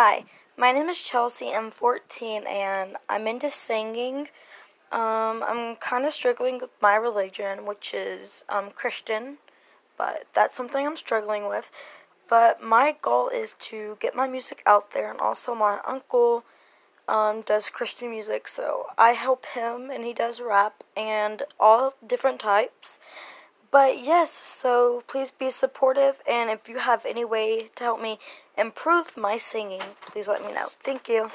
Hi, my name is Chelsea. I'm 14 and I'm into singing. I'm kind of struggling with my religion, which is Christian, but that's something I'm struggling with. But my goal is to get my music out there, and also my uncle does Christian music, so I help him, and he does rap and all different types. But yes, so please be supportive, and if you have any way to help me improve my singing, please let me know. Thank you.